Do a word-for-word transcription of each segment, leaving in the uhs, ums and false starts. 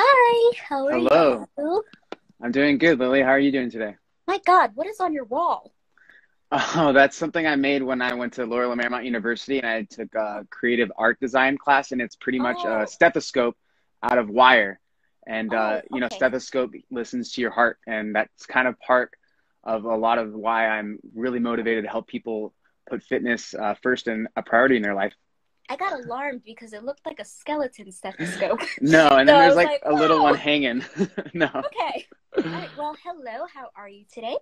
Hi, how are Hello. you? Hello. I'm doing good, Lily. How are you doing today? My God, what is on your wall? Oh, that's something I made when I went to Loyola Marymount University, and I took a creative art design class, and it's pretty much oh. a stethoscope out of wire. And, oh, uh, you okay. know, stethoscope listens to your heart, and that's kind of part of a lot of why I'm really motivated to help people put fitness uh, first and a priority in their life. I got alarmed because it looked like a skeleton stethoscope. No, and so then there's like, like a little one hanging. No. Okay. All right, well, hello. How are you today?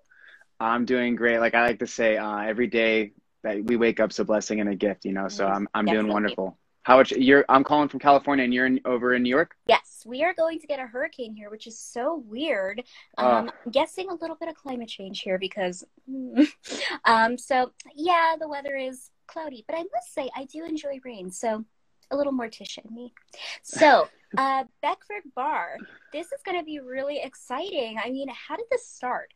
I'm doing great. Like I like to say, uh, every day that we wake up's a blessing and a gift, you know. So I'm I'm Definitely. doing wonderful. How much you're? I'm calling from California, and you're in, over in New York. Yes, we are going to get a hurricane here, which is so weird. Um, uh, I'm guessing a little bit of climate change here because, um, so yeah, the weather is cloudy, but I must say I do enjoy rain, so a little mortician in me. So uh, Beckford Bar, this is going to be really exciting. I mean, how did this start?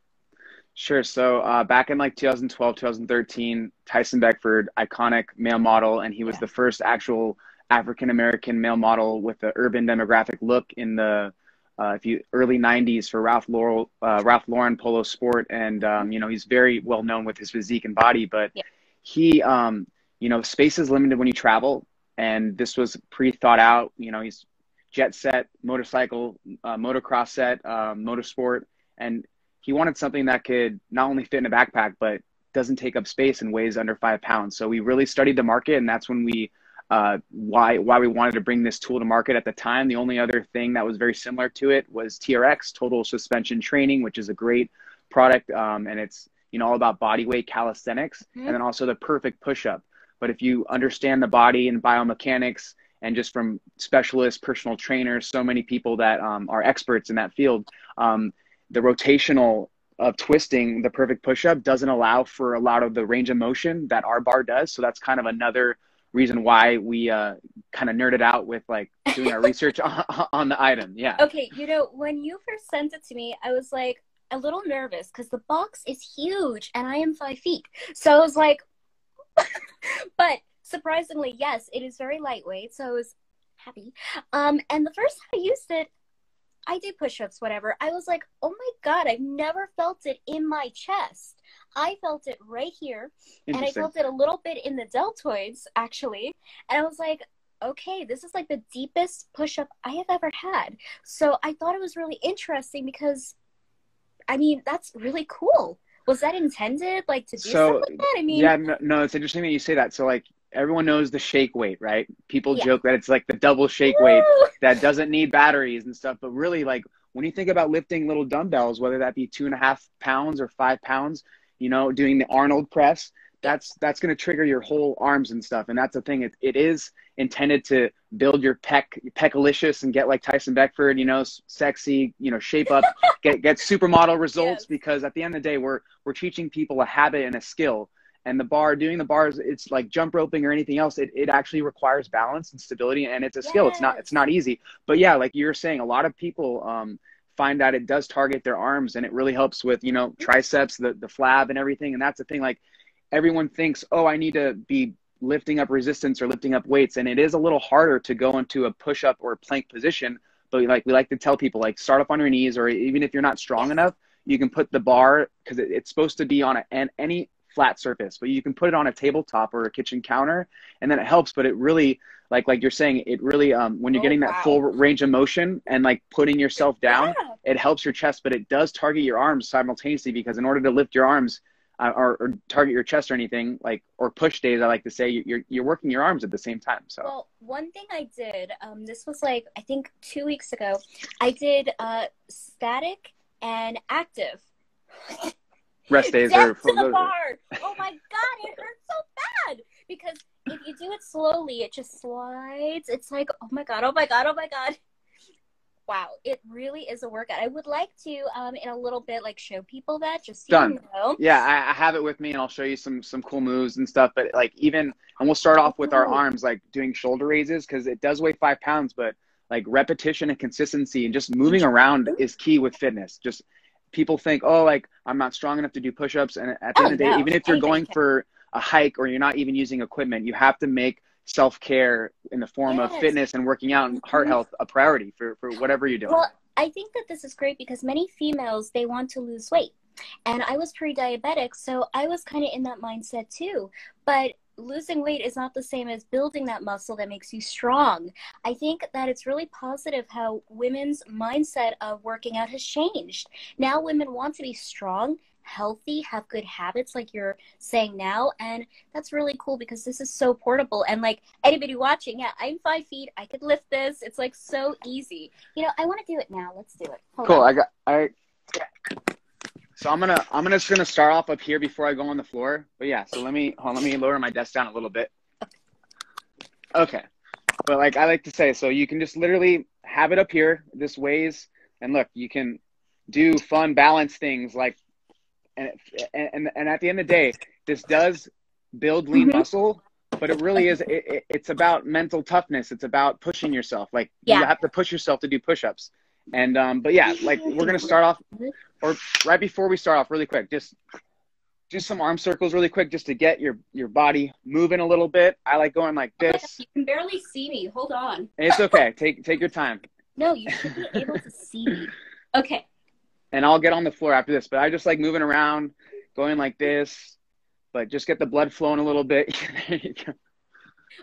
Sure. So uh, back in like two thousand twelve, two thousand thirteen, Tyson Beckford, iconic male model, and he was yeah. the first actual African-American male model with the urban demographic look in the uh, if you, early nineties for Ralph Lauren, uh, Ralph Lauren Polo Sport. And, um, you know, he's very well known with his physique and body, but yeah. he, um, you know, space is limited when you travel. And this was pre-thought out. You know, he's jet set, motorcycle, uh, motocross set, uh, motorsport. And he wanted something that could not only fit in a backpack, but doesn't take up space and weighs under five pounds. So we really studied the market, and that's when we, uh, why, why we wanted to bring this tool to market at the time. The only other thing that was very similar to it was T R X, Total Suspension Training, which is a great product. Um, and it's, you know, all about body weight calisthenics mm-hmm. and then also the perfect push-up. But if you understand the body and biomechanics, and just from specialists, personal trainers, so many people that um, are experts in that field, um, the rotational of twisting the perfect push-up doesn't allow for a lot of the range of motion that our bar does. So that's kind of another reason why we uh, kind of nerded out with like doing our research on, on the item. Yeah. Okay. You know, when you first sent it to me, I was like a little nervous because the box is huge and I am five feet. So I was like, but surprisingly, yes, it is very lightweight. So I was happy. Um, and the first time I used it, I did push-ups, whatever. I was like, oh my God, I've never felt it in my chest. I felt it right here. And I felt it a little bit in the deltoids, actually. And I was like, okay, this is like the deepest push-up I have ever had. So I thought it was really interesting because, I mean, that's really cool. Was that intended, like, to do so, something like that? I mean, yeah, no, no, it's interesting that you say that. So, like, everyone knows the shake weight, right? People yeah. joke that it's like the double shake Woo! weight that doesn't need batteries and stuff. But really, like, when you think about lifting little dumbbells, whether that be two and a half pounds or five pounds, you know, doing the Arnold press, that's that's going to trigger your whole arms and stuff. And that's the thing. It, it is intended to build your pec, pecalicious, and get like Tyson Beckford, you know, sexy, you know, shape up, get, get supermodel results. Yes. Because at the end of the day, we're we're teaching people a habit and a skill. And the bar, doing the bars, it's like jump roping or anything else. It, it actually requires balance and stability, and it's a yes. skill. It's not, it's not easy. But yeah, like you're saying, a lot of people um, find that it does target their arms, and it really helps with, you know, triceps, the, the flab and everything. And that's the thing, like everyone thinks, oh, I need to be lifting up resistance or lifting up weights. And it is a little harder to go into a push-up or plank position. But like we like to tell people, like start up on your knees, or even if you're not strong yes. enough, you can put the bar, because it, it's supposed to be on a, an, any – flat surface, but you can put it on a tabletop or a kitchen counter, and then it helps. But it really, like like you're saying, it really um when you're oh, getting wow. that full range of motion and like putting yourself down, yeah. it helps your chest, but it does target your arms simultaneously, because in order to lift your arms uh, or, or target your chest or anything, like, or push days, I like to say, you're you're working your arms at the same time. So well, one thing I did, um this was like I think two weeks ago, I did uh static and active rest days are to the bar. Oh my God, it hurts so bad, because if you do it slowly, it just slides. It's like, oh my God, oh my God, oh my God. Wow, it really is a workout. I would like to, um, in a little bit, like show people that, just so Done. you know. Yeah, I, I have it with me, and I'll show you some some cool moves and stuff. But like even, and we'll start off with our arms, like doing shoulder raises, because it does weigh five pounds, but like repetition and consistency and just moving around is key with fitness. Just people think, oh, like, I'm not strong enough to do push-ups. And at the oh, end of the day, no. even if you're going for a hike or you're not even using equipment, you have to make self-care in the form yes. of fitness and working out and heart health a priority for, for whatever you're doing? Well, I think that this is great because many females, they want to lose weight. And I was pre-diabetic, so I was kind of in that mindset too. But losing weight is not the same as building that muscle that makes you strong. I think that it's really positive how women's mindset of working out has changed. Now women want to be strong, healthy, have good habits like you're saying now, and that's really cool because this is so portable. And like anybody watching, yeah, I'm five feet, I could lift this. It's like so easy. You know, I want to do it now. Let's do it. Hold cool. On. I got. I. Yeah. So I'm gonna I'm gonna just gonna start off up here before I go on the floor. But yeah, so let me hold on, let me lower my desk down a little bit. Okay, but like I like to say, so you can just literally have it up here this ways, and look, you can do fun balance things like, and and and at the end of the day, this does build lean mm-hmm. muscle, but it really is it, it, it's about mental toughness. It's about pushing yourself. Like yeah. you have to push yourself to do push-ups. And, um, but yeah, like we're going to start off or right before we start off really quick, just do some arm circles really quick, just to get your, your body moving a little bit. I like going like this. You can barely see me. Hold on. It's okay. Take, take your time. No, you should be able to see me. Okay. And I'll get on the floor after this, but I just like moving around, going like this, but just get the blood flowing a little bit. There you go.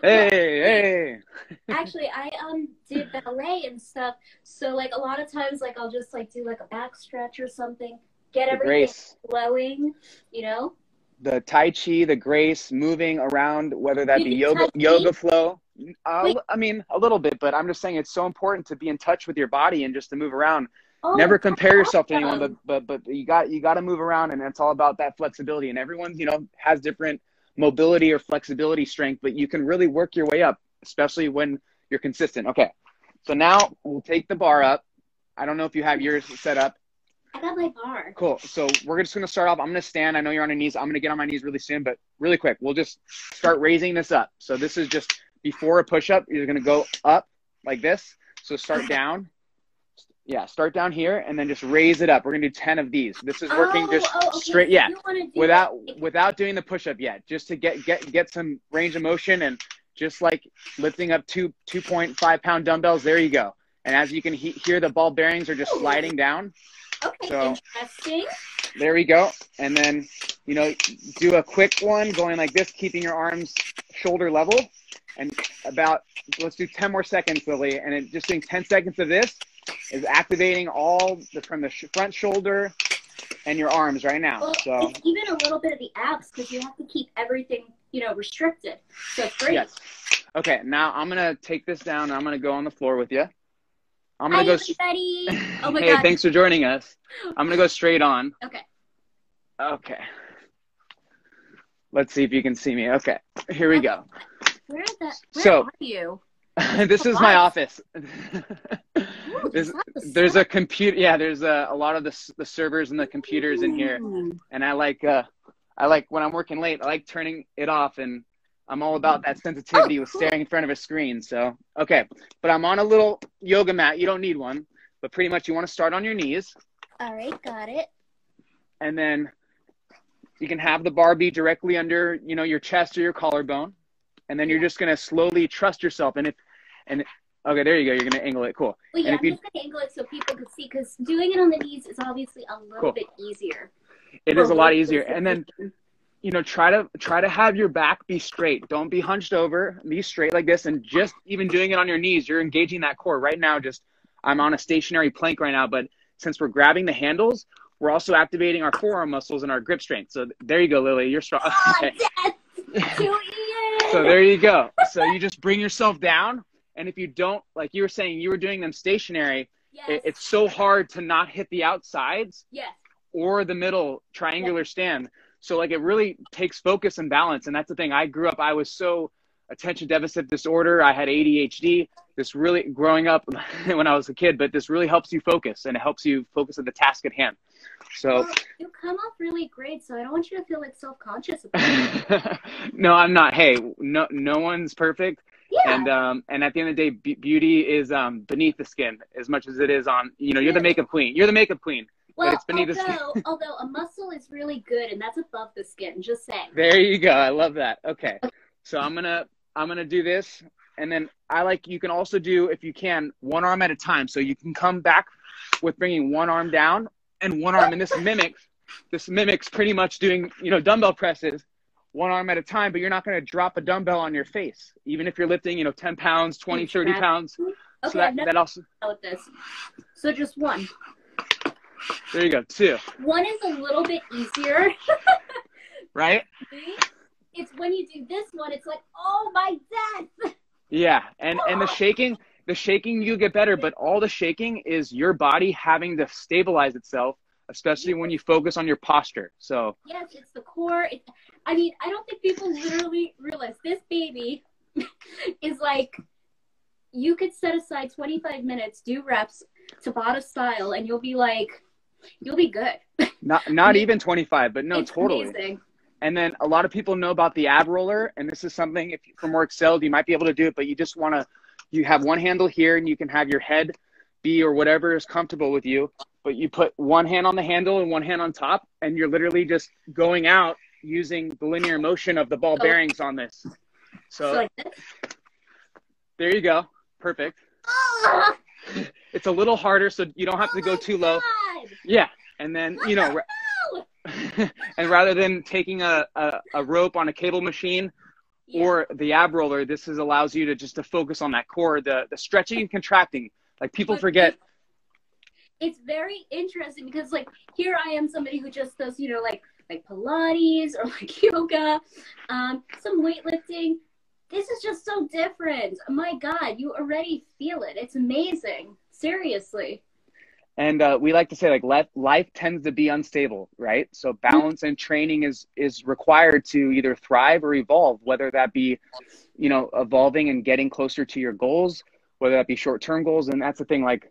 Hey, well, hey. Actually, I um did ballet and stuff, so like a lot of times, like I'll just like do like a back stretch or something, get everything flowing, you know. The tai chi, the grace, moving around, whether that be yoga, yoga flow. Uh, I mean, a little bit, but I'm just saying it's so important to be in touch with your body and just to move around. Oh, never compare yourself awesome. to anyone, but but but you got you got to move around, and it's all about that flexibility. And everyone, you know, has different mobility or flexibility strength, but you can really work your way up, especially when you're consistent. Okay, so now we'll take the bar up. I don't know if you have yours set up. I got my bar. Cool, so we're just gonna start off. I'm gonna stand, I know you're on your knees. I'm gonna get on my knees really soon, but really quick, we'll just start raising this up. So this is just before a push-up, you're gonna go up like this. So start down. Yeah, start down here and then just raise it up. We're gonna do ten of these. This is working oh, just oh, okay. straight, yeah, do without that. without doing the push-up yet, just to get get get some range of motion and just like lifting up two two point five pound dumbbells. There you go. And as you can he hear, the ball bearings are just sliding down. Okay, so, interesting. There we go. And then you know, do a quick one going like this, keeping your arms shoulder level. And about let's do ten more seconds, Lily. And it, just doing ten seconds of this is activating all the from the sh front shoulder and your arms right now. Well, so it's even a little bit of the abs because you have to keep everything, you know, restricted. So it's great. Yes. Okay, now I'm gonna take this down and I'm gonna go on the floor with you. I'm gonna Hi, go. Everybody. Oh my hey, God. Thanks for joining us. I'm gonna go straight on. Okay. Okay. Let's see if you can see me. Okay, here we go. Where is that? Where so, are you? This is my office. Ooh, there's, there's a computer. Yeah, there's a, a lot of the, the servers and the computers in here. And I like, uh, I like when I'm working late, I like turning it off. And I'm all about that sensitivity oh, with cool. staring in front of a screen. So, okay. But I'm on a little yoga mat. You don't need one. But pretty much you want to start on your knees. All right. Got it. And then you can have the bar be directly under, you know, your chest or your collarbone. And then you're just going to slowly trust yourself. And if, and okay, there you go. You're going to angle it. Cool. Well, yeah, and if I'm you, just going to angle it so people can see because doing it on the knees is obviously a little cool. bit easier. It is a lot easier. And then, you know, try to try to have your back be straight. Don't be hunched over. Be straight like this. And just even doing it on your knees, you're engaging that core right now. Just I'm on a stationary plank right now. But since we're grabbing the handles, we're also activating our forearm muscles and our grip strength. So there you go, Lily. You're strong. Oh, okay. Yes. So there you go. So you just bring yourself down. And if you don't, like you were saying, you were doing them stationary. Yes. It, it's so hard to not hit the outsides yes. or the middle triangular yes. stand. So like it really takes focus and balance. And that's the thing. I grew up, I was so attention deficit disorder. I had A D H D. This really growing up when I was a kid, but this really helps you focus and it helps you focus on the task at hand. So well, you come up really great. So I don't want you to feel like self-conscious about it. No, I'm not. Hey, no, no one's perfect. Yeah. And, um, and at the end of the day, be beauty is um, beneath the skin as much as it is on, you know, you're the makeup queen. You're the makeup queen. Well, but it's beneath although, the skin. Although a muscle is really good and that's above the skin, just saying. There you go. I love that. Okay. So I'm going to I'm going to do this. And then I like, you can also do, if you can, one arm at a time. So you can come back with bringing one arm down and one arm. And this mimics, this mimics pretty much doing, you know, dumbbell presses, one arm at a time, but you're not going to drop a dumbbell on your face, even if you're lifting, you know, ten pounds, twenty, thirty pounds. Okay, so that, that also. With this. So just one. There you go, two. One is a little bit easier. Right? It's when you do this one, it's like, oh my death. Yeah, and, and the shaking, the shaking you get better, but all the shaking is your body having to stabilize itself, especially when you focus on your posture. So yes, it's the core. It's, I mean, I don't think people literally realize this baby is like, you could set aside twenty-five minutes, do reps, Tabata style, and you'll be like, you'll be good. Not not I mean, even twenty-five, but no, it's totally. Amazing. And then a lot of people know about the ab roller, and this is something, if you, from more excelled, you might be able to do it, but you just want to, you have one handle here, and you can have your head be or whatever is comfortable with you, but you put one hand on the handle and one hand on top, and you're literally just going out using the linear motion of the ball oh. bearings on this. So, so like this. There you go. Perfect. Oh. It's a little harder, so you don't have oh to go too God. low. Yeah, and then, what you know. The and rather than taking a, a, a rope on a cable machine yeah. or the ab roller, this is, allows you to just to focus on that core, the, the stretching and contracting. Like people but forget. It's very interesting because like here I am somebody who just does, you know, like, like Pilates or like yoga, um, some weightlifting. This is just so different. My God, you already feel it. It's amazing. Seriously. And uh, we like to say, like, life, life tends to be unstable, right? So balance and training is, is required to either thrive or evolve, whether that be, you know, evolving and getting closer to your goals, whether that be short-term goals. And that's the thing, like,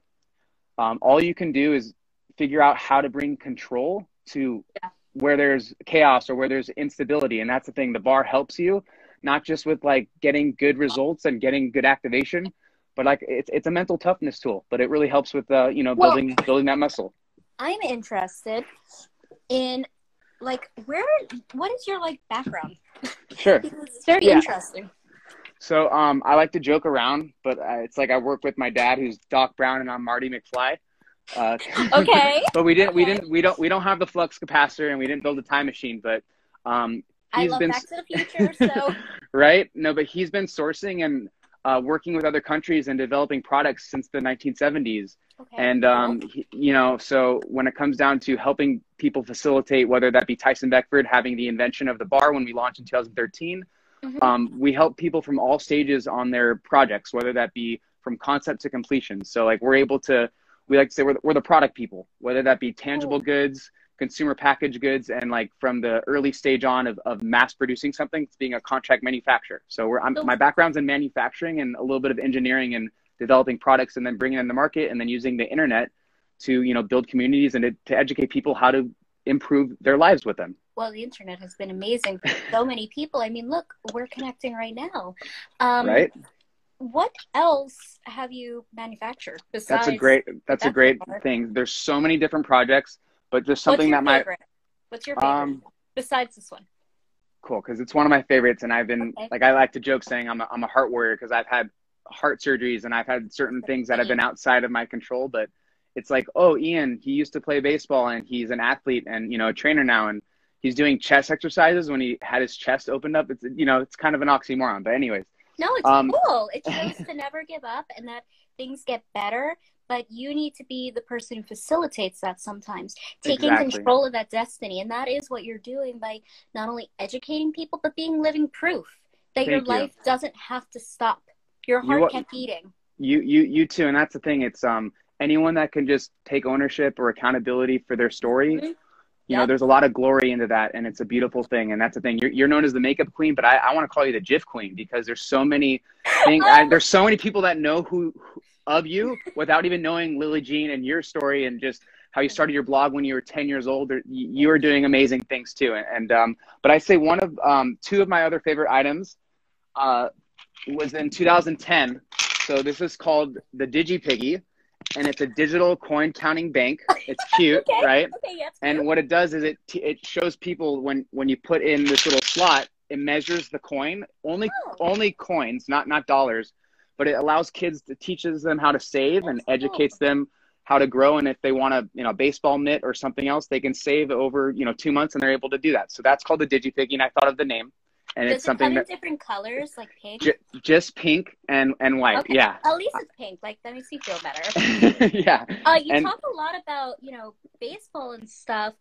um, all you can do is figure out how to bring control to yeah. where there's chaos or where there's instability. And that's the thing, the bar helps you, not just with, like, getting good results and getting good activation, but like it's, it's a mental toughness tool, but it really helps with, uh, you know, building, well, building that muscle. I'm interested in like, where, what is your like background? Sure. It's very yeah. interesting. So um, I like to joke around, but uh, it's like I work with my dad who's Doc Brown and I'm Marty McFly. Uh, okay. But we didn't, okay. we didn't, we don't, we don't have the flux capacitor and we didn't build a time machine, but um, he's I love been... Back to the Future, so. Right? No, but he's been sourcing and, Uh, working with other countries and developing products since the nineteen seventies. Okay. And, um, he, you know, so when it comes down to helping people facilitate, whether that be Tyson Beckford having the invention of the bar when we launched in two thousand thirteen, mm-hmm. um, we help people from all stages on their projects, whether that be from concept to completion. So like we're able to, we like to say we're the, we're the product people, whether that be tangible cool. goods, consumer packaged goods, and like from the early stage on of, of mass producing something, it's being a contract manufacturer. So we're, I'm, my background's in manufacturing and a little bit of engineering and developing products and then bringing them to market and then using the internet to, you know, build communities and to, to educate people how to improve their lives with them. Well, the internet has been amazing for so many people. I mean, look, we're connecting right now. Um, right. What else have you manufactured besides? That's a great, that's that a great part? thing. There's so many different projects. But just something that my favorite? What's your favorite um, besides this one? Cool, because it's one of my favorites, and I've been okay. like I like to joke saying I'm a, I'm a heart warrior because I've had heart surgeries and I've had certain That's things funny. that have been outside of my control. But it's like, oh, Ian, he used to play baseball and he's an athlete and you know a trainer now, and he's doing chest exercises when he had his chest opened up. It's you know it's kind of an oxymoron, but anyways. No, it's um, cool. It shows to never give up and that things get better. But you need to be the person who facilitates that sometimes, taking exactly. control of that destiny. And that is what you're doing by not only educating people, but being living proof that Thank your you. life doesn't have to stop. Your heart you, kept beating. You, you, you too. And that's the thing. It's um, anyone that can just take ownership or accountability for their story. Mm-hmm. You yep. know, there's a lot of glory into that. And it's a beautiful thing. And that's the thing. You're, you're known as the makeup queen, but I, I want to call you the GIF queen because there's so many things. I, there's so many people that know who, who of you without even knowing Lily Jean and your story and just how you started your blog when you were ten years old. You are doing amazing things too. And, and um, but I say one of um, two of my other favorite items uh, was in two thousand ten. So this is called the DigiPiggy and it's a digital coin counting bank. It's cute, okay. right? Okay, yeah, it's cute. And what it does is it, t it shows people when, when you put in this little slot, it measures the coin, only oh. only coins, not not dollars, but it allows kids to teaches them how to save and That's educates cool. them how to grow. And if they want to, you know, baseball mitt or something else, they can save over, you know, two months and they're able to do that. So that's called the DigiPiggy, and I thought of the name. And Does it's it something come in that, different colors, like pink? J just pink and, and white, okay. yeah. At least it's pink. Like, that makes me feel better. yeah. Uh, you and, talk a lot about, you know, baseball and stuff.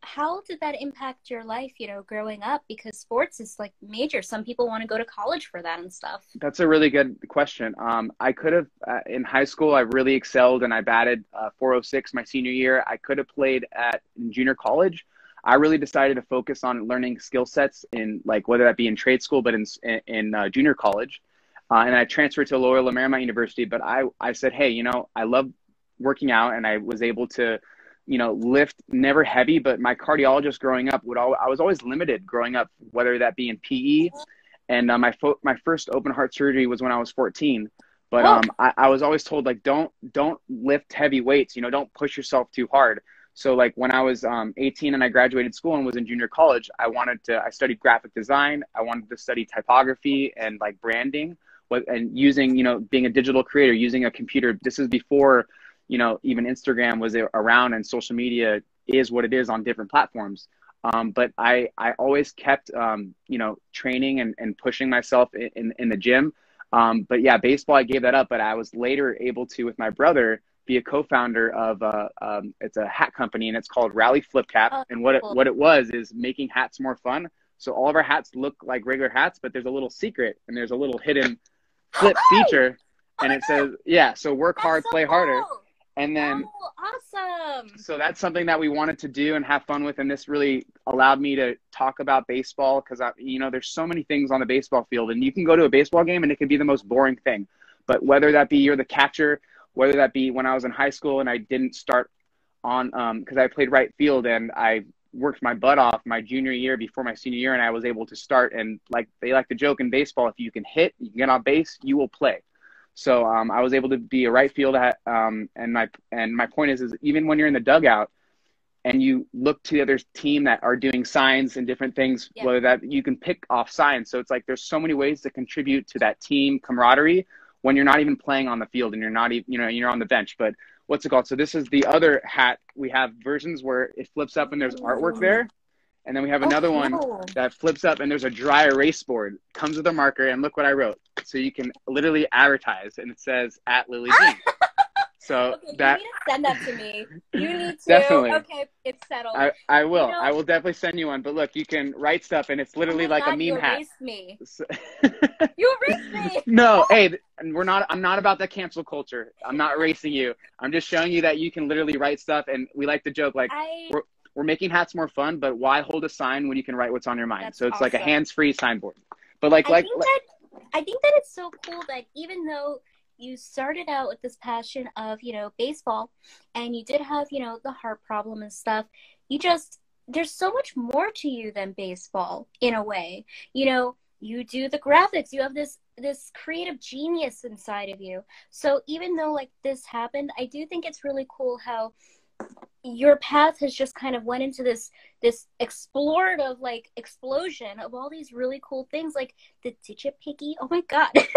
How did that impact your life, you know, growing up? Because sports is, like, major. Some people want to go to college for that and stuff. That's a really good question. Um, I could have, uh, in high school, I really excelled, and I batted uh, four oh six my senior year. I could have played at junior college. I really decided to focus on learning skill sets in, like, whether that be in trade school, but in, in, in uh, junior college. Uh, and I transferred to Loyola Marymount University, but I, I said, hey, you know, I love working out, and I was able to, you know, lift, never heavy, but my cardiologist growing up would all, I was always limited growing up, whether that be in P E. And uh, my, fo my first open heart surgery was when I was fourteen. But um, I, I was always told, like, don't, don't lift heavy weights, you know, don't push yourself too hard. So, like, when I was um, eighteen and I graduated school and was in junior college, I wanted to, I studied graphic design. I wanted to study typography and, like, branding and using, you know, being a digital creator, using a computer. This is before, you know, even Instagram was around and social media is what it is on different platforms. Um, but I, I always kept, um, you know, training and, and pushing myself in, in, in the gym. Um, but, yeah, baseball, I gave that up. But I was later able to, with my brother, be a co-founder of a, um, it's a hat company, and it's called Rally Flip Cap. Oh, and what it, cool. what it was is making hats more fun. So all of our hats look like regular hats, but there's a little secret and there's a little hidden flip oh, feature. Oh, and it God. says, yeah, so work that's hard, so play cool. harder. And then, oh, awesome. So that's something that we wanted to do and have fun with. And this really allowed me to talk about baseball, because, you know, there's so many things on the baseball field, and you can go to a baseball game and it can be the most boring thing. But whether that be you're the catcher, whether that be when I was in high school and I didn't start on um, – because I played right field and I worked my butt off my junior year before my senior year, and I was able to start. And, like, they like to joke in baseball, if you can hit, you can get on base, you will play. So um, I was able to be a right field at, um, and my and my point is, is even when you're in the dugout and you look to the other team that are doing signs and different things, yeah. whether that – you can pick off signs. So it's like there's so many ways to contribute to that team camaraderie when you're not even playing on the field and you're not even, you know, you're on the bench. But what's it called? So this is the other hat. We have versions where it flips up and there's artwork there. And then we have another oh, one no. that flips up and there's a dry erase board. Comes with a marker, and look what I wrote. So you can literally advertise, and it says at Lily Jean. So okay, that, you need to send that to me. You need to. Definitely. Okay, it's settled. I, I will. You know, I will definitely send you one. But look, you can write stuff, and it's literally oh like God, a meme you hat. Me. So you erased me. No, hey, we're not. I'm not about that cancel culture. I'm not erasing you. I'm just showing you that you can literally write stuff, and we like to joke, like I, we're we're making hats more fun. But why hold a sign when you can write what's on your mind? So it's awesome. Like a hands-free signboard. But like, I like, think like that, I think that it's so cool that even though you started out with this passion of, you know, baseball, and you did have, you know, the heart problem and stuff. You just, there's so much more to you than baseball in a way. You know, you do the graphics, you have this, this creative genius inside of you. So even though like this happened, I do think it's really cool how your path has just kind of went into this, this explorative like explosion of all these really cool things, like the DigiPiggy. Oh my God. It's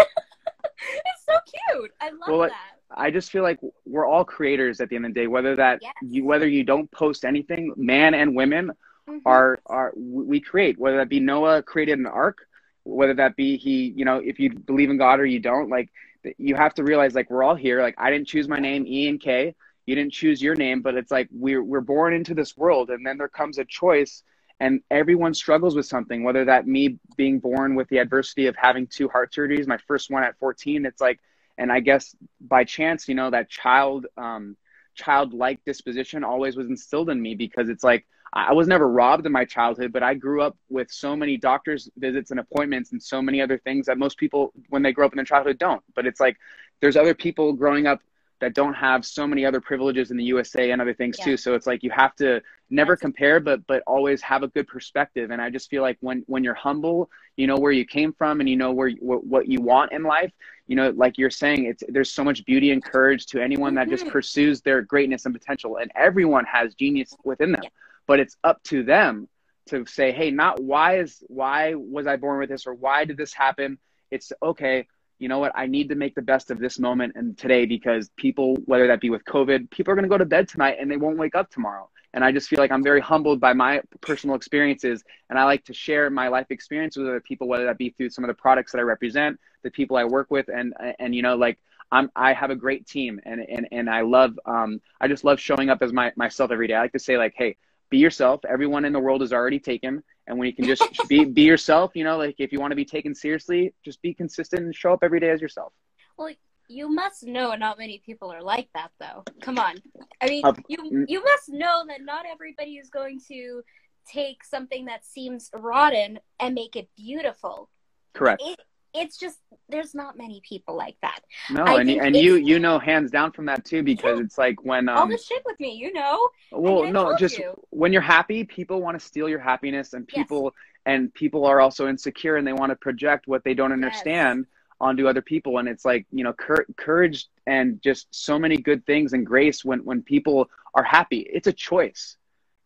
so cute. I love well, that. I just feel like we're all creators at the end of the day, whether that yes. you, whether you don't post anything, man and women mm-hmm. are, are, we create, whether that be Noah created an ark, whether that be he, you know, if you believe in God or you don't, like you have to realize like, we're all here. Like I didn't choose my name, E and K, you didn't choose your name, but it's like, we're, we're born into this world. And then there comes a choice, and everyone struggles with something, whether that me being born with the adversity of having two heart surgeries, my first one at fourteen, it's like, and I guess by chance, you know, that child, um, childlike disposition always was instilled in me, because it's like, I was never robbed in my childhood, but I grew up with so many doctor's visits and appointments and so many other things that most people, when they grow up in their childhood, don't. But it's like, there's other people growing up that don't have so many other privileges in the U S A and other things yeah. too. So it's like, you have to never compare, but, but always have a good perspective. And I just feel like when, when you're humble, you know where you came from and you know where, what, what you want in life, you know, like you're saying, it's, there's so much beauty and courage to anyone mm-hmm. that just pursues their greatness and potential, and everyone has genius within them, yeah. but it's up to them to say, hey, not why is, why was I born with this, or why did this happen? It's okay, you know what? I need to make the best of this moment and today, because people, whether that be with COVID, people are going to go to bed tonight and they won't wake up tomorrow. And I just feel like I'm very humbled by my personal experiences. And I like to share my life experience with other people, whether that be through some of the products that I represent, the people I work with. And, and, you know, like I'm, I have a great team, and, and, and I love, um, I just love showing up as my, myself every day. I like to say, like, hey, be yourself. Everyone in the world is already taken. And when you can just be, be yourself, you know, like if you want to be taken seriously, just be consistent and show up every day as yourself. Well, you must know not many people are like that, though. Come on. I mean, you, you must know that not everybody is going to take something that seems rotten and make it beautiful. Correct. It, it's just, there's not many people like that. No, I and, and you you know hands down from that, too, because yeah. it's like when... Um, all the shit with me, you know? Well, no, just you. When you're happy, people want to steal your happiness, and people, yes. and people are also insecure, and they want to project what they don't understand. Yes. onto other people. And it's like, you know, cur courage and just so many good things, and grace when, when people are happy. It's a choice.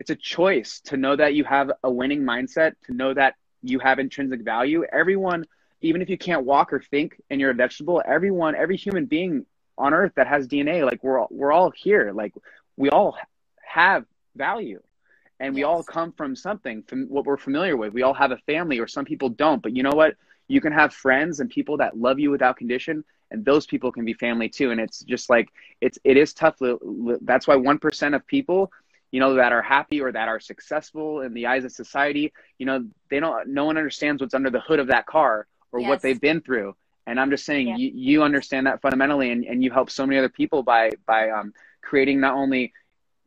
It's a choice to know that you have a winning mindset, to know that you have intrinsic value. Everyone, even if you can't walk or think and you're a vegetable, everyone, every human being on earth that has D N A, like we're all, we're all here. Like we all have value, and we yes. all come from something, from what we're familiar with. We all have a family, or some people don't, but you know what? You can have friends and people that love you without condition, and those people can be family too. And it's just like, it's, it is tough. That's why one percent of people, you know, that are happy or that are successful in the eyes of society, you know, they don't, no one understands what's under the hood of that car, or yes. what they've been through. And I'm just saying, yeah. you, you understand that fundamentally, and, and you help so many other people by, by um, creating not only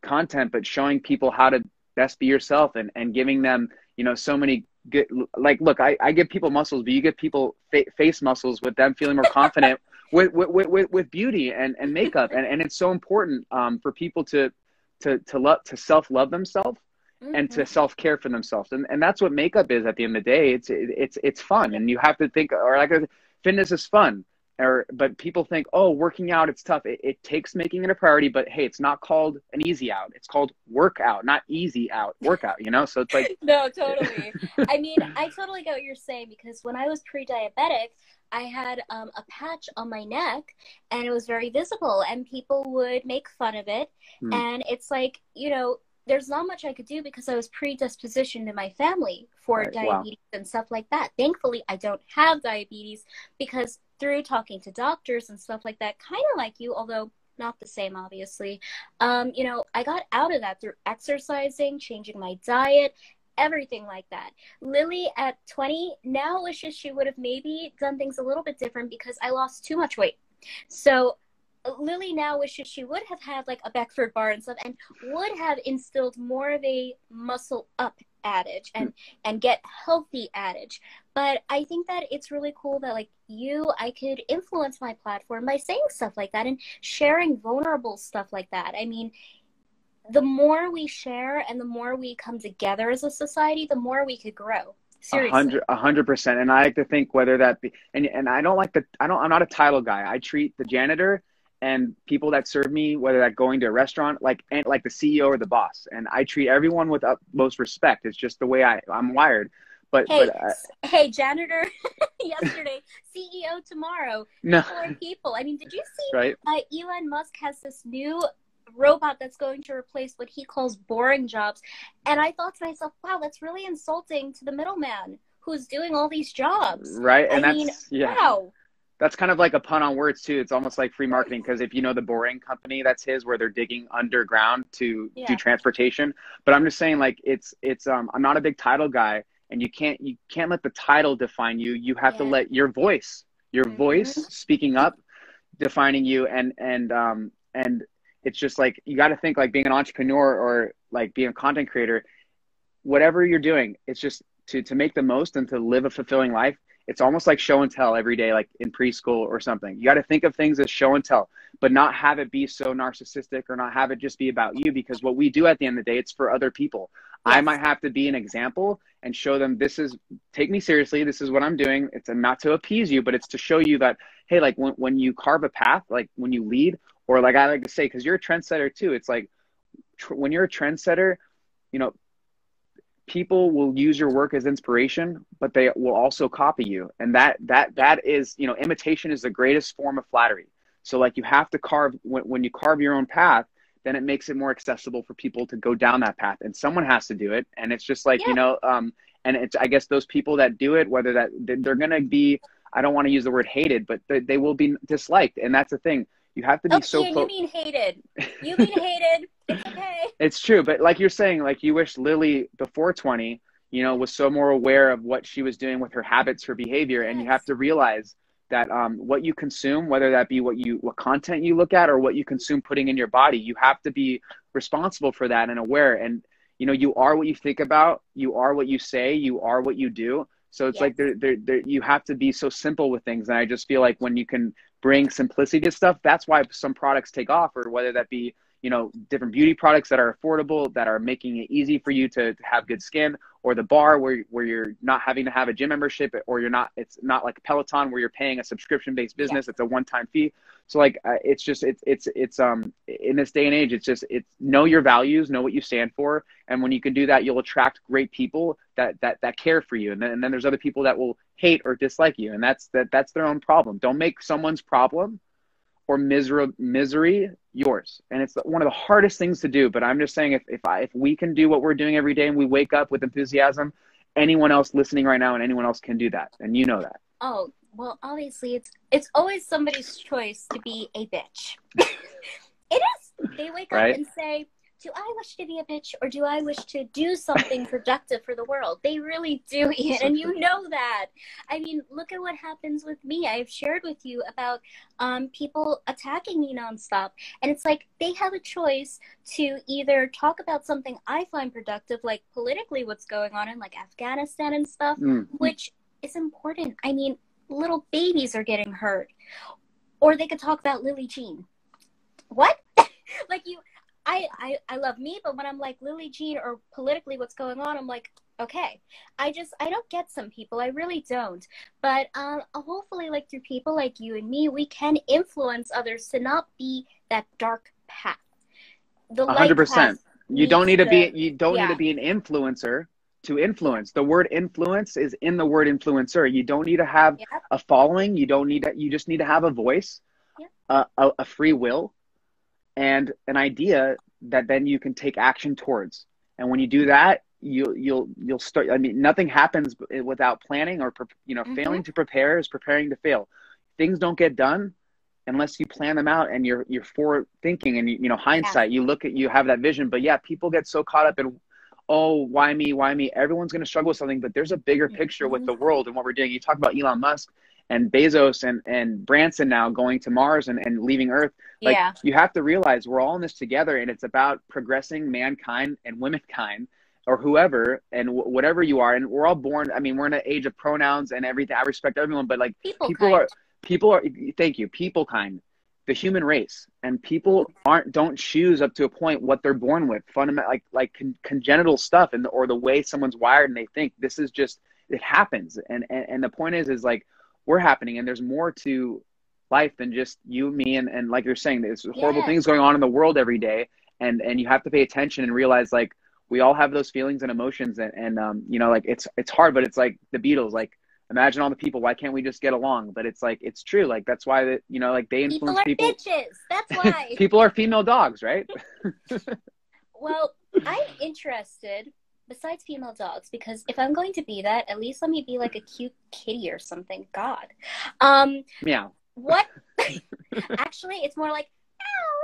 content, but showing people how to best be yourself, and, and giving them, you know, so many good, like, look, I, I give people muscles, but you give people fa face muscles with them feeling more confident with, with, with, with beauty and, and makeup. And, and it's so important um, for people to, to, to love, to self love themselves, mm-hmm. and to self care for themselves. And, and that's what makeup is at the end of the day. It's, it, it's, it's fun. And you have to think, or like fitness is fun, or, but people think, oh, working out, it's tough. It, it takes making it a priority, but hey, it's not called an easy out. It's called workout, not easy out, workout, you know? So it's like. No, totally. I mean, I totally get what you're saying, because when I was pre-diabetic, I had um, a patch on my neck, and it was very visible, and people would make fun of it. Mm. And it's like, you know, there's not much I could do, because I was predispositioned in my family for right, diabetes wow. and stuff like that. Thankfully, I don't have diabetes, because through talking to doctors and stuff like that, kind of like you, although not the same, obviously, um, you know, I got out of that through exercising, changing my diet, everything like that. Lily at twenty now wishes she would have maybe done things a little bit different, because I lost too much weight. So Lily now wishes she would have had like a Beckford bar and stuff, and would have instilled more of a muscle up adage and, and get healthy adage. But I think that it's really cool that like you, I could influence my platform by saying stuff like that and sharing vulnerable stuff like that. I mean, the more we share and the more we come together as a society, the more we could grow. Seriously. A hundred percent. And I like to think whether that be, and, and I don't like the, I don't, I'm not a title guy. I treat the janitor and people that serve me, whether that going to a restaurant, like and, like the C E O or the boss. And I treat everyone with utmost respect. It's just the way I, I'm wired. But Hey, but, uh, hey janitor yesterday, C E O tomorrow, no. four people. I mean, did you see right? uh, Elon Musk has this new robot that's going to replace what he calls boring jobs? And I thought to myself, wow, that's really insulting to the middleman who's doing all these jobs. Right, and I that's, mean, yeah. wow. That's kind of like a pun on words too. It's almost like free marketing, because if you know the Boring Company, that's his, where they're digging underground to yeah. do transportation. But I'm just saying, like, it's it's um I'm not a big title guy, and you can't you can't let the title define you. You have yeah. to let your voice, your mm-hmm. voice speaking up, defining you. And and um and it's just like, you got to think, like, being an entrepreneur or like being a content creator, whatever you're doing, it's just to to make the most and to live a fulfilling life. It's almost like show and tell every day, like in preschool or something. You got to think of things as show and tell, but not have it be so narcissistic, or not have it just be about you, because what we do at the end of the day, it's for other people. Yes. I might have to be an example and show them, this is, take me seriously. This is what I'm doing. It's not to appease you, but it's to show you that, hey, like when, when you carve a path, like when you lead, or like I like to say, because you're a trendsetter too. It's like tr when you're a trendsetter, you know, people will use your work as inspiration, but they will also copy you. And that, that, that is, you know, imitation is the greatest form of flattery. So like you have to carve, when, when you carve your own path, then it makes it more accessible for people to go down that path, and someone has to do it. And it's just like, yeah. you know, um, and it's, I guess those people that do it, whether that they're going to be, I don't want to use the word hated, but they, they will be disliked. And that's the thing. You have to be oh, so you, you mean hated. You mean hated. It's okay. It's true. But like you're saying, like you wish Lily before twenty, you know, was so more aware of what she was doing with her habits, her behavior. Yes. And you have to realize that um, what you consume, whether that be what you, what content you look at or what you consume putting in your body, you have to be responsible for that and aware. And, you know, you are what you think about, you are what you say, you are what you do. So it's yes. like they're, they're, they're, you have to be so simple with things. And I just feel like when you can bring simplicity to stuff, that's why some products take off, or whether that be, you know, different beauty products that are affordable, that are making it easy for you to, to have good skin, or the bar where, where you're not having to have a gym membership, or you're not, it's not like Peloton where you're paying a subscription based business. Yeah. It's a one-time fee. So like, uh, it's just, it's, it's, it's, um, in this day and age, it's just, it's know your values, know what you stand for. And when you can do that, you'll attract great people that, that, that care for you. And then, and then there's other people that will hate or dislike you. And that's, that, that's their own problem. Don't make someone's problem or misery, misery yours. And it's one of the hardest things to do. But I'm just saying, if if, I, if we can do what we're doing every day and we wake up with enthusiasm, anyone else listening right now and anyone else can do that. And you know that. Oh, well, obviously, it's it's always somebody's choice to be a bitch. It is. They wake right? up and say, do I wish to be a bitch, or do I wish to do something productive for the world? They really do, Ian, and you know that. I mean, look at what happens with me. I've shared with you about um, people attacking me nonstop. And it's like they have a choice to either talk about something I find productive, like politically what's going on in like Afghanistan and stuff, mm-hmm. which is important. I mean, little babies are getting hurt. Or they could talk about Lily Jean. What? Like you... I, I, I love me, but when I'm like Lily Jean or politically what's going on, I'm like, okay. I just, I don't get some people. I really don't. But um, hopefully like through people like you and me, we can influence others to not be that dark path. The light one hundred percent. Path you don't need to the, be, you don't yeah. need to be an influencer to influence. The word influence is in the word influencer. You don't need to have yep. a following. You don't need to, you just need to have a voice, yep. uh, a, a free will. And an idea that then you can take action towards. And when you do that, you, you'll you'll start. I mean, nothing happens without planning or, you know, mm-hmm. failing to prepare is preparing to fail. Things don't get done unless you plan them out and you're you're forward thinking and you, you know hindsight. Yeah. You look at you have that vision, but yeah, people get so caught up in, oh, why me? Why me? Everyone's going to struggle with something, but there's a bigger mm-hmm. picture with the world and what we're doing. You talk about Elon Musk and Bezos and, and Branson now going to Mars and, and leaving Earth. Like yeah. you have to realize we're all in this together, and it's about progressing mankind and womankind or whoever and w whatever you are. And we're all born. I mean, we're in an age of pronouns and everything. I respect everyone, but like people, people are, people are, thank you. People kind, the human race, and people aren't, don't choose up to a point what they're born with, fundamental, like, like con congenital stuff and, or the way someone's wired. And they think this is just, it happens. And, and, and the point is, is like, we're happening, and there's more to life than just you, me, and, and like you're saying, there's horrible yes. things going on in the world every day, and and you have to pay attention and realize like we all have those feelings and emotions, and, and um you know like it's it's hard, but it's like the Beatles, like imagine all the people, why can't we just get along? But it's like it's true, like that's why that you know like they influence people. Are people. Bitches. That's why people are female dogs, right? Well, I'm interested. Besides female dogs, because if I'm going to be that, at least let me be like a cute kitty or something. God. Um, Meow. What? Actually, it's more like,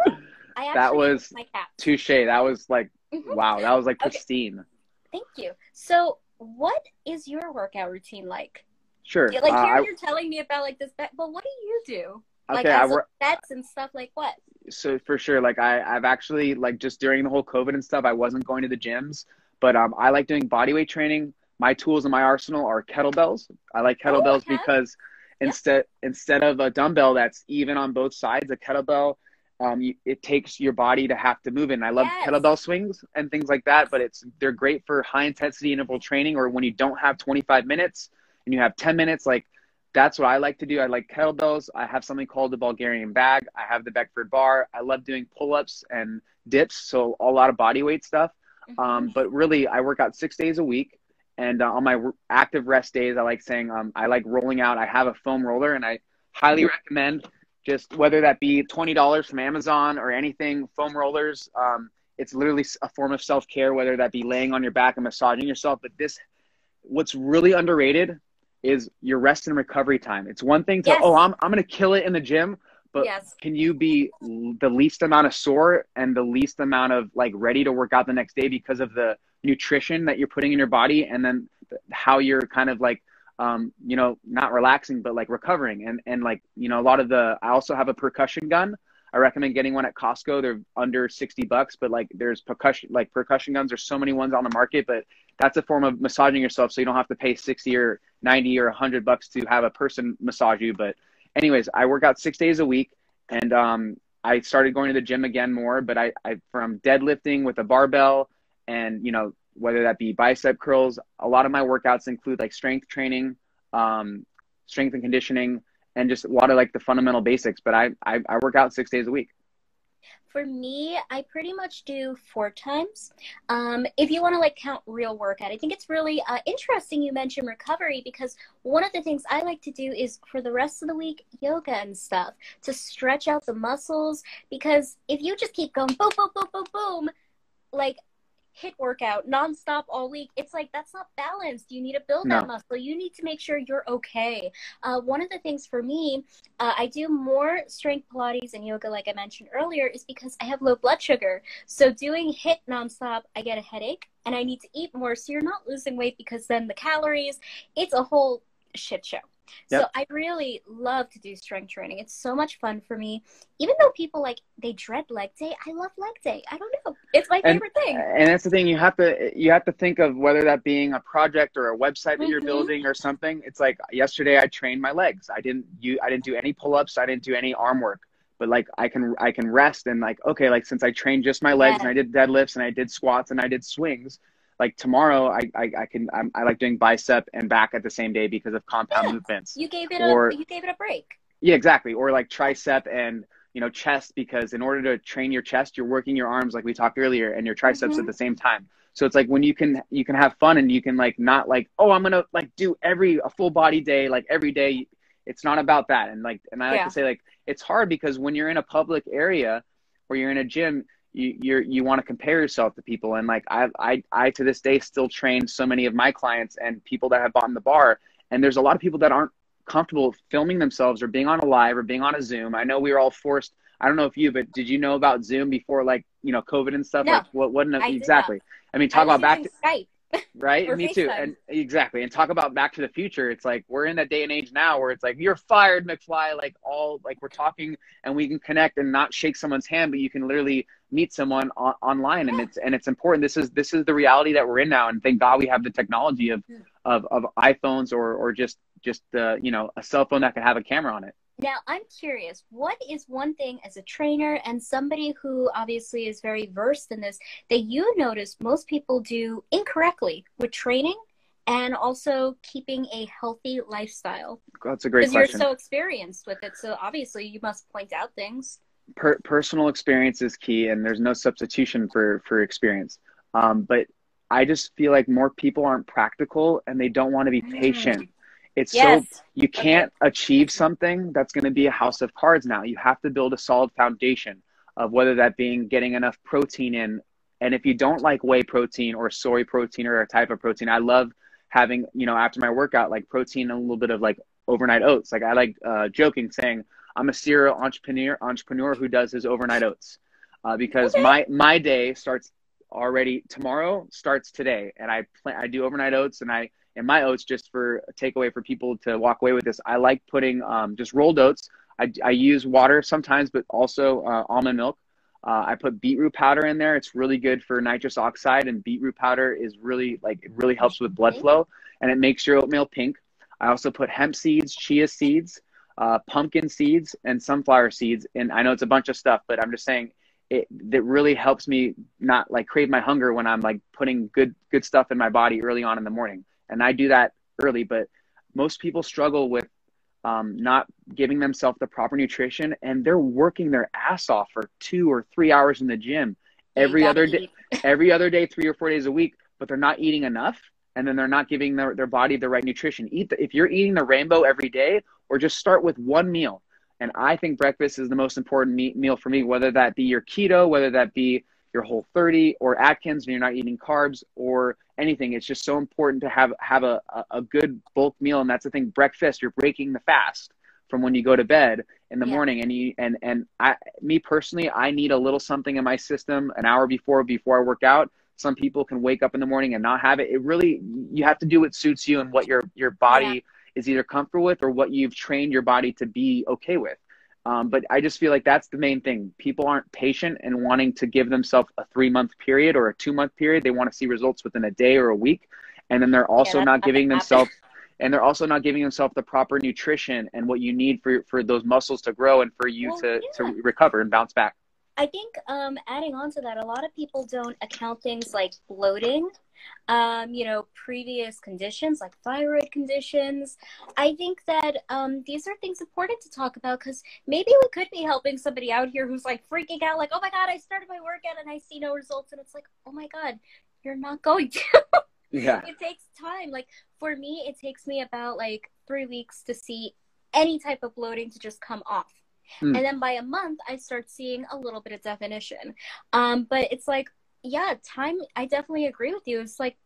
ow. I actually that was my cat. Touche. That was like, mm-hmm. wow. That was like pristine. Okay. Thank you. So what is your workout routine like? Sure. Like uh, here I, you're telling me about like this, but what do you do? Like okay, as I sets and stuff like what? So for sure, like I, I've actually like just during the whole COVID and stuff, I wasn't going to the gyms. But um, I like doing bodyweight training. My tools in my arsenal are kettlebells. I like kettlebells oh, okay. because instead yeah. instead of a dumbbell that's even on both sides, a kettlebell, um, you, it takes your body to have to move in. I love yes. kettlebell swings and things like that, but it's they're great for high-intensity interval training or when you don't have twenty-five minutes and you have ten minutes. Like that's what I like to do. I like kettlebells. I have something called the Bulgarian bag. I have the Beckford bar. I love doing pull-ups and dips, so a lot of bodyweight stuff. Um, but really, I work out six days a week. And uh, on my active rest days, I like saying um, I like rolling out. I have a foam roller, and I highly recommend, just whether that be twenty dollars from Amazon or anything, foam rollers. Um, it's literally a form of self-care, whether that be laying on your back and massaging yourself. But this, what's really underrated is your rest and recovery time. It's one thing to, yes. oh, I'm, I'm going to kill it in the gym. But yes. can you be the least amount of sore and the least amount of like ready to work out the next day because of the nutrition that you're putting in your body, and then how you're kind of like, um, you know, not relaxing, but like recovering. And, and like, you know, a lot of the, I also have a percussion gun. I recommend getting one at Costco. They're under sixty bucks, but like there's percussion, like percussion guns. There's so many ones on the market, but that's a form of massaging yourself. So you don't have to pay sixty or ninety or a hundred bucks to have a person massage you. But anyways, I work out six days a week, and um, I started going to the gym again more, but I, I, from deadlifting with a barbell and, you know, whether that be bicep curls, a lot of my workouts include like strength training, um, strength and conditioning, and just a lot of like the fundamental basics. But I, I, I work out six days a week. For me, I pretty much do four times. Um, if you want to like count real workout, I think it's really uh, interesting you mentioned recovery, because one of the things I like to do is for the rest of the week, yoga and stuff to stretch out the muscles, because if you just keep going, boom, boom, boom, boom, boom, like hit workout nonstop all week, it's like, that's not balanced. You need to build no. that muscle. You need to make sure you're okay. Uh, one of the things for me, uh, I do more strength Pilates and yoga, like I mentioned earlier, is because I have low blood sugar. So doing hit nonstop, I get a headache and I need to eat more. So you're not losing weight, because then the calories, it's a whole shit show. Yep. So I really love to do strength training. It's so much fun for me. Even though people like, they dread leg day, I love leg day. I don't know. It's my favorite and, thing. And that's the thing. You have to, you have to think of whether that being a project or a website that mm-hmm. you're building or something. It's like yesterday I trained my legs. I didn't, you, I didn't do any pull-ups. I didn't do any arm work, but like I can, I can rest and like, okay, like since I trained just my legs yeah. and I did deadlifts and I did squats and I did swings, like tomorrow, I, I, I can, I'm, I like doing bicep and back at the same day because of compound yeah, movements. You gave it or, a, you gave it a break. Yeah, exactly. Or like tricep and, you know, chest, because in order to train your chest, you're working your arms like we talked earlier and your triceps mm-hmm. at the same time. So it's like when you can, you can have fun and you can like, not like, oh, I'm going to like do every, a full body day, like every day. It's not about that. And like, and I like yeah. to say like, it's hard because when you're in a public area or you're in a gym, you you're, you want to compare yourself to people. And like, I, I, I, to this day still train so many of my clients and people that have bought in the bar. And there's a lot of people that aren't comfortable filming themselves or being on a live or being on a Zoom. I know we were all forced. I don't know if you, but did you know about Zoom before like, you know, COVID and stuff? No, like what, what, I exactly. I mean, talk I about back to Skype. Right. Me too. And exactly. And talk about Back to the Future. It's like, we're in that day and age now where it's like, you're fired, McFly, like all like we're talking and we can connect and not shake someone's hand, but you can literally meet someone on online. Yeah. And it's, and it's important. This is, this is the reality that we're in now. And thank God we have the technology of, mm. of, of iPhones or, or just, just, uh, you know, a cell phone that can have a camera on it. Now, I'm curious, what is one thing as a trainer and somebody who obviously is very versed in this that you notice most people do incorrectly with training and also keeping a healthy lifestyle? That's a great question. Because you're so experienced with it, so obviously you must point out things. Per personal experience is key, and there's no substitution for, for experience. Um, but I just feel like more people aren't practical and they don't want to be patient. Mm. It's yes. so you can't okay. achieve something that's going to be a house of cards now. You have to build a solid foundation of whether that being getting enough protein in. And if you don't like whey protein or soy protein or a type of protein, I love having, you know, after my workout, like protein, and a little bit of like overnight oats. Like I like uh, joking saying I'm a serial entrepreneur entrepreneur who does his overnight oats uh, because okay. my, my day starts already. Tomorrow starts today. And I plan, I do overnight oats and I, and my oats, just for a takeaway for people to walk away with this, I like putting um, just rolled oats. I, I use water sometimes, but also uh, almond milk. Uh, I put beetroot powder in there. It's really good for nitrous oxide, and beetroot powder is really like, it really helps with blood flow and it makes your oatmeal pink. I also put hemp seeds, chia seeds, uh, pumpkin seeds, and sunflower seeds. And I know it's a bunch of stuff, but I'm just saying it, that really helps me not like crave my hunger when I'm like putting good, good stuff in my body early on in the morning. And I do that early, but most people struggle with um, not giving themselves the proper nutrition, and they're working their ass off for two or three hours in the gym. every other day, every other day, three or four days a week, but they're not eating enough. And then they're not giving their, their body the right nutrition. Eat the, if you're eating the rainbow every day, or just start with one meal. And I think breakfast is the most important me meal for me, whether that be your keto, whether that be your Whole thirty or Atkins and you're not eating carbs or anything. It's just so important to have, have a, a good bulk meal. And that's the thing, breakfast, you're breaking the fast from when you go to bed in the yeah. morning. And you, and, and I, me personally, I need a little something in my system an hour before, before I work out. Some people can wake up in the morning and not have it. It really, you have to do what suits you and what your, your body yeah. is either comfortable with or what you've trained your body to be okay with. Um, but I just feel like that's the main thing. People aren't patient and wanting to give themselves a three month period or a two month period. They want to see results within a day or a week. And then they're also yeah, not giving themselves, and they're also not giving themselves the proper nutrition and what you need for, for those muscles to grow and for you well, to, yeah. to recover and bounce back. I think um, adding on to that, a lot of people don't account things like bloating, um, you know, previous conditions like thyroid conditions. I think that um, these are things important to talk about because maybe we could be helping somebody out here who's like freaking out, like, oh my God, I started my workout and I see no results. And it's like, oh my God, you're not going to. Yeah. It takes time. Like for me, it takes me about like three weeks to see any type of bloating to just come off. And then by a month, I start seeing a little bit of definition. Um, but it's like, yeah, time, I definitely agree with you. It's like,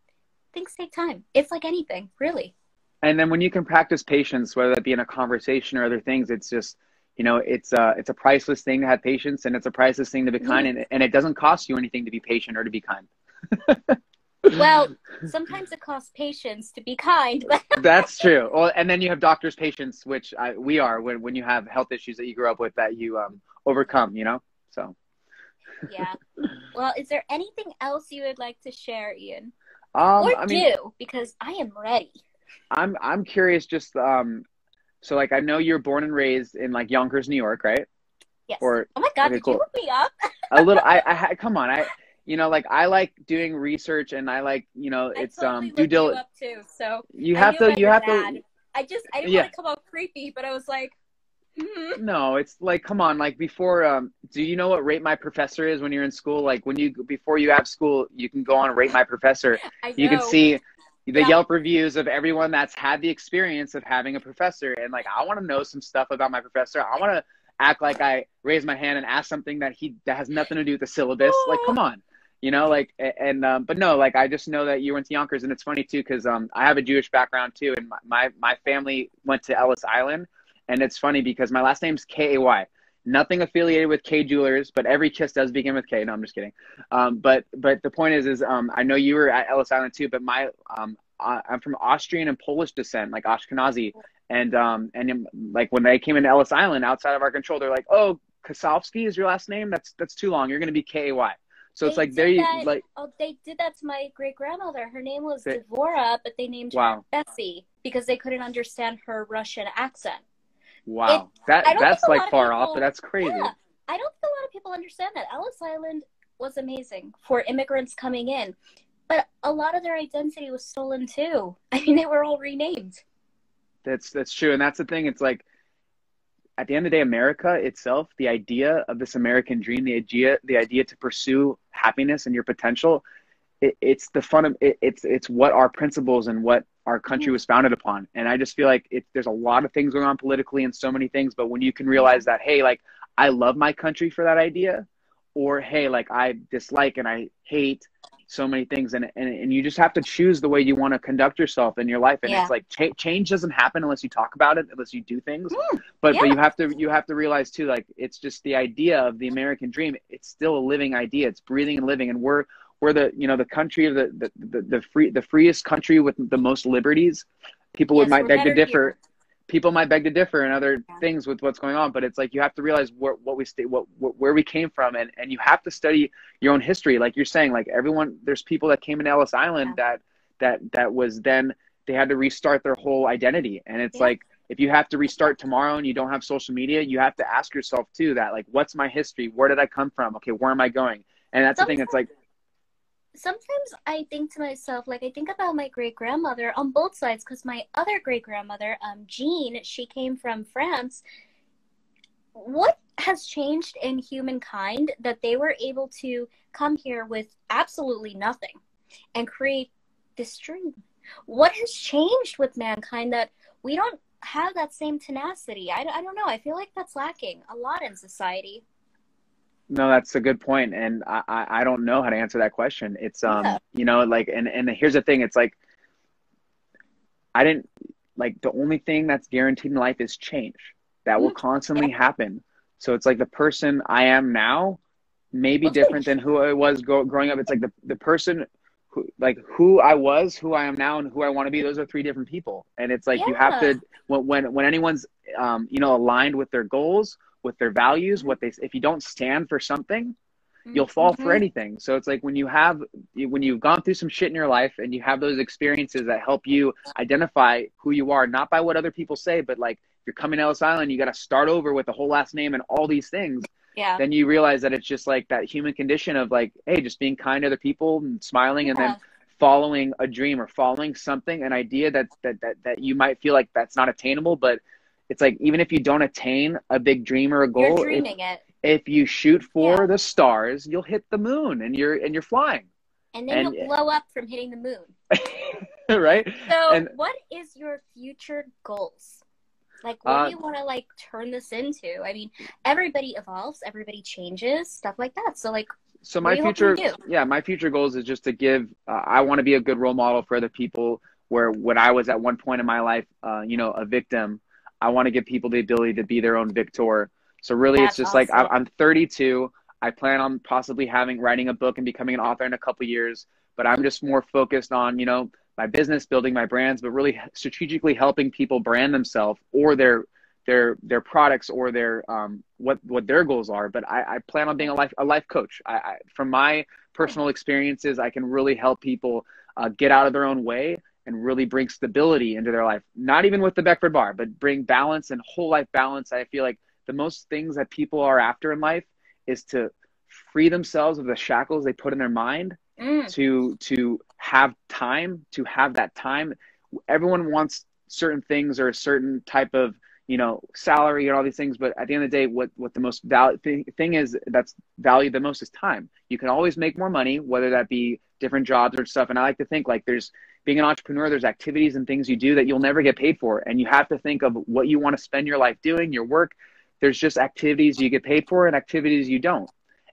things take time. It's like anything, really. And then when you can practice patience, whether that be in a conversation or other things, it's just, you know, it's a, it's a priceless thing to have patience and it's a priceless thing to be kind. Mm-hmm. And, and it doesn't cost you anything to be patient or to be kind. Well, sometimes it costs patience to be kind. That's true. Well, and then you have doctor's patience, which I, we are when, when you have health issues that you grew up with that you um, overcome, you know, so. Yeah. Well, is there anything else you would like to share, Ian? Um, or I do, mean, because I am ready. I'm, I'm curious just, um, so like, I know you were born and raised in like Yonkers, New York, right? Yes. Or, oh my God, okay, did cool. you look me up? A little, I, I, come on, I. You know, like I like doing research and I like, you know, it's totally um due diligence too. So you have to, you have dad. to, I just, I didn't yeah. want to come out creepy, but I was like, mm-hmm. No, it's like, come on. Like before, um, do you know what Rate My Professor is when you're in school? Like when you, before you have school, you can go on Rate My Professor. I you know. can see the yeah. Yelp reviews of everyone that's had the experience of having a professor. And like, I want to know some stuff about my professor. I want to act like I raised my hand and asked something that he, that has nothing to do with the syllabus. Oh. Like, come on. You know, like, and, um, but no, like, I just know that you went to Yonkers and it's funny too, cause, um, I have a Jewish background too. And my, my, my family went to Ellis Island and it's funny because my last name's K A Y, nothing affiliated with K Jewelers, but every kiss does begin with K. No, I'm just kidding. Um, but, but the point is, is, um, I know you were at Ellis Island too, but my, um, I, I'm from Austrian and Polish descent, like Ashkenazi. And, um, and like when they came into Ellis Island outside of our control, they're like, oh, Kosofsky is your last name. That's, that's too long. You're going to be K A Y. So they it's like they like oh they did that to my great grandmother. Her name was they, Dvorah, but they named wow. her Bessie because they couldn't understand her Russian accent. Wow, it, that that's like far people, off, but that's crazy. Yeah, I don't think a lot of people understand that. Ellis Island was amazing for immigrants coming in, but a lot of their identity was stolen too. I mean, they were all renamed. That's that's true, and that's the thing. It's like. At the end of the day, America itself, the idea of this American dream, the idea, the idea to pursue happiness and your potential, it, it's the fun of it, it's it's what our principles and what our country was founded upon. And I just feel like it, there's a lot of things going on politically and so many things. But when you can realize that, hey, like I love my country for that idea, or hey, like I dislike and I hate so many things, and and and you just have to choose the way you want to conduct yourself in your life. And yeah. it's like ch change doesn't happen unless you talk about it, unless you do things. Mm. But, yeah. but you have to, you have to realize too, like, it's just the idea of the American dream. It's still a living idea. It's breathing and living. And we're, we're the, you know, the country of the, the, the, the free, the freest country with the most liberties. People yes, would might beg to differ. Here. People might beg to differ in other yeah. things with what's going on. But it's like, you have to realize what, what we stay, what, what, where we came from. And, and you have to study your own history. Like you're saying, like everyone, there's people that came in Ellis Island yeah. that, that, that was then they had to restart their whole identity. And it's yeah. like, if you have to restart tomorrow and you don't have social media, you have to ask yourself too that like, what's my history? Where did I come from? Okay, where am I going? And that's sometimes, the thing. It's like sometimes I think to myself, like I think about my great grandmother on both sides because my other great grandmother, um, Jean, she came from France. what has changed in humankind that they were able to come here with absolutely nothing and create this dream? What has changed with mankind that we don't have that same tenacity? I, I don't know. I feel like that's lacking a lot in society. No, that's a good point. And I, I don't know how to answer that question. It's, um, yeah. you know, like, and, and here's the thing. It's like, I didn't like the only thing that's guaranteed in life is change. That will constantly yeah. happen. So it's like the person I am now may be different than who I was go, growing up. It's like the, the person who, like who I was, who I am now, and who I want to be. Those are three different people. And it's like, yeah. you have to, when, when, when anyone's, um, you know, aligned with their goals, with their values, what they, if you don't stand for something, you'll fall mm-hmm. for anything. So it's like when you have, when you've gone through some shit in your life and you have those experiences that help you identify who you are, not by what other people say, but like if you're coming to Ellis Island, you got to start over with the whole last name and all these things. Yeah. Then you realize that it's just like that human condition of like, hey, just being kind to other people and smiling yeah. and then following a dream or following something, an idea that, that, that, that you might feel like that's not attainable, but it's like, even if you don't attain a big dream or a goal, you're dreaming if, it. If you shoot for yeah. the stars, you'll hit the moon and you're, and you're flying. And then and, you'll blow up from hitting the moon. Right. So and, what is your future goals? Like, what uh, do you want to like turn this into? I mean, everybody evolves, everybody changes, stuff like that. So like, so my future, yeah, my future goals is just to give, uh, I want to be a good role model for other people where when I was at one point in my life, uh, you know, a victim, I want to give people the ability to be their own victor. So really, That's it's just awesome. Like, I'm thirty-two. I plan on possibly having, writing a book and becoming an author in a couple of years, but I'm just more focused on, you know, my business, building my brands, but really strategically helping people brand themselves or their, their, their products or their, um, what, what their goals are. But I, I plan on being a life, a life coach. I, I, from my personal experiences, I can really help people uh, get out of their own way and really bring stability into their life. Not even with the Beckford Bar, but bring balance and whole life balance. I feel like the most things that people are after in life is to free themselves of the shackles they put in their mind, mm. to, to have time, to have that time. Everyone wants certain things or a certain type of, you know, salary and all these things. But at the end of the day, what, what the most valuable thing, thing is that's valued the most is time. You can always make more money, whether that be different jobs or stuff. And I like to think like there's, being an entrepreneur, there's activities and things you do that you'll never get paid for. And you have to think of what you want to spend your life doing, your work. There's just activities you get paid for and activities you don't.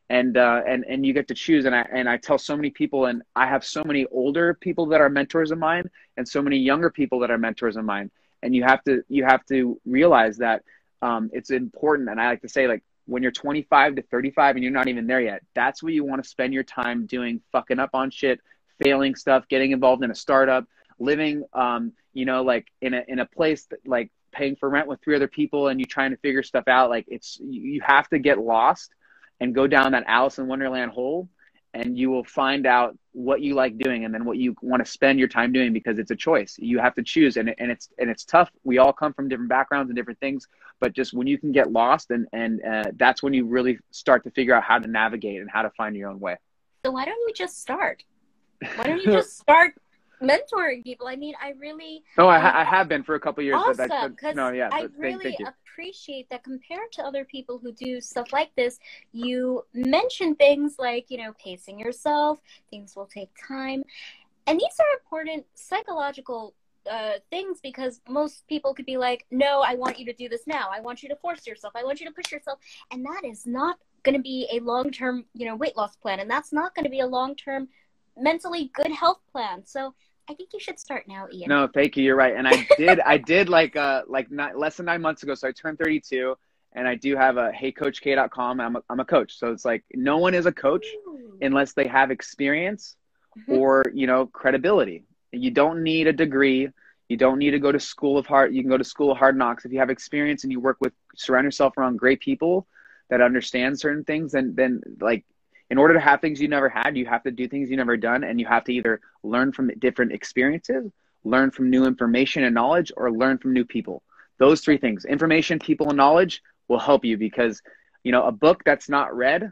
And, uh, and, and you get to choose. And I, and I tell so many people, and I have so many older people that are mentors of mine and so many younger people that are mentors of mine. And you have to, you have to realize that um, it's important. And I like to say, like, when you're twenty-five to thirty-five and you're not even there yet, that's what you want to spend your time doing, fucking up on shit, failing stuff, getting involved in a startup, living, um, you know, like in a, in a place that, like paying for rent with three other people and you trying to figure stuff out. Like it's, you have to get lost and go down that Alice in Wonderland hole and you will find out what you like doing and then what you want to spend your time doing, because it's a choice. You have to choose. And, and it's, and it's tough. We all come from different backgrounds and different things, but just when you can get lost and, and uh, that's when you really start to figure out how to navigate and how to find your own way. So why don't we just start? Why don't you just start mentoring people? I mean, I really... No, I, ha I have been for a couple of years. Awesome, because no, yeah, I really thank you. Appreciate that compared to other people who do stuff like this, you mention things like, you know, pacing yourself, things will take time. And these are important psychological uh, things because most people could be like, no, I want you to do this now. I want you to force yourself. I want you to push yourself. And that is not going to be a long-term, you know, weight loss plan. And that's not going to be a long-term mentally good health plan. So I think you should start now, Ian. No, thank you. You're right. And I did, I did like, uh, like not less than nine months ago. So I turned thirty-two and I do have a hey coach K dot com. I'm a, I'm a coach. So it's like, no one is a coach Ooh. Unless they have experience mm-hmm. or, you know, credibility. You don't need a degree. You don't need to go to school of hard. You can go to school of hard knocks. If you have experience and you work with, surround yourself around great people that understand certain things, and then like, in order to have things you never had, you have to do things you never done, and you have to either learn from different experiences, learn from new information and knowledge, or learn from new people. Those three things, information, people, and knowledge will help you, because, you know, a book that's not read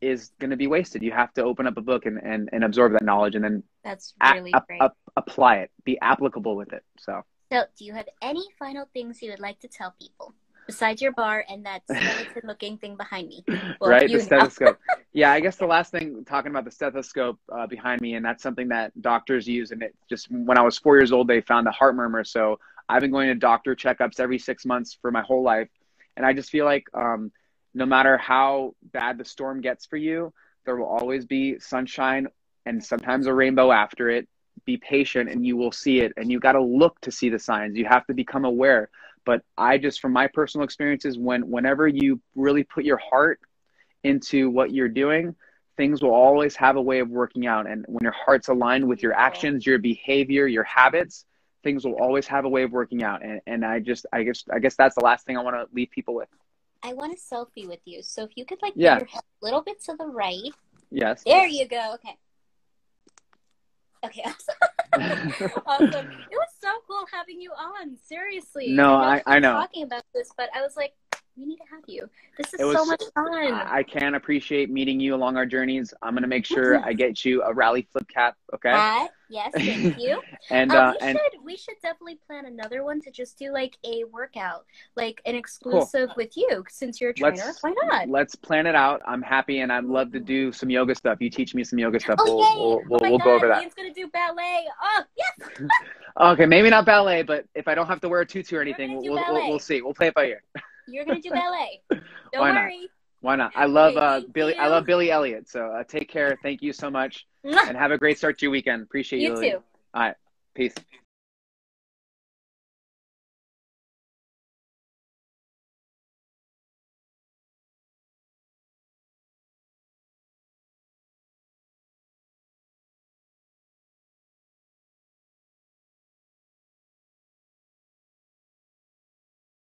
is going to be wasted. You have to open up a book and, and, and absorb that knowledge and then that's really great. Apply it, be applicable with it. So. So do you have any final things you would like to tell people? beside your bar and that skeleton looking thing behind me. Well, right, the stethoscope. Yeah, I guess the last thing, talking about the stethoscope uh, behind me, and that's something that doctors use. And it just, when I was four years old, they found a heart murmur. So I've been going to doctor checkups every six months for my whole life. And I just feel like um, no matter how bad the storm gets for you, there will always be sunshine and sometimes a rainbow after it. Be patient and you will see it. And you got to look to see the signs. You have to become aware. But I just, from my personal experiences, when whenever you really put your heart into what you're doing, things will always have a way of working out. And when your heart's aligned with your actions, your behavior, your habits, things will always have a way of working out. And, and I just, I guess, I guess that's the last thing I want to leave people with. I want a selfie with you. So if you could like, yeah, put your head a little bit to the right. Yes. There you go. Okay. Okay. Awesome. It was so cool having you on. Seriously. No, I, I, I know. Talking about this, but I was like, we need to have you. This is was, so much fun. I can appreciate meeting you along our journeys. I'm gonna make sure I get you a Rally Flip Cap. Okay. Uh, yes, thank you. and um, uh, we and should we should definitely plan another one to just do like a workout, like an exclusive cool. with you, since you're a trainer. Let's, Why not? Let's plan it out. I'm happy, and I'd love to do some yoga stuff. You teach me some yoga stuff. Oh, we'll yay. we'll, we'll, oh we'll go over that. Ian's gonna do ballet. Oh yes. Okay, maybe not ballet, but if I don't have to wear a tutu or anything, we'll, we'll, we'll we'll see. We'll play it by ear. You're gonna do ballet. Don't Why worry. Not? Why not? I love okay, uh, Billy. You. I love Billy Elliot. So uh, take care. Thank you so much, and have a great start to your weekend. Appreciate you. You too. All right. Peace.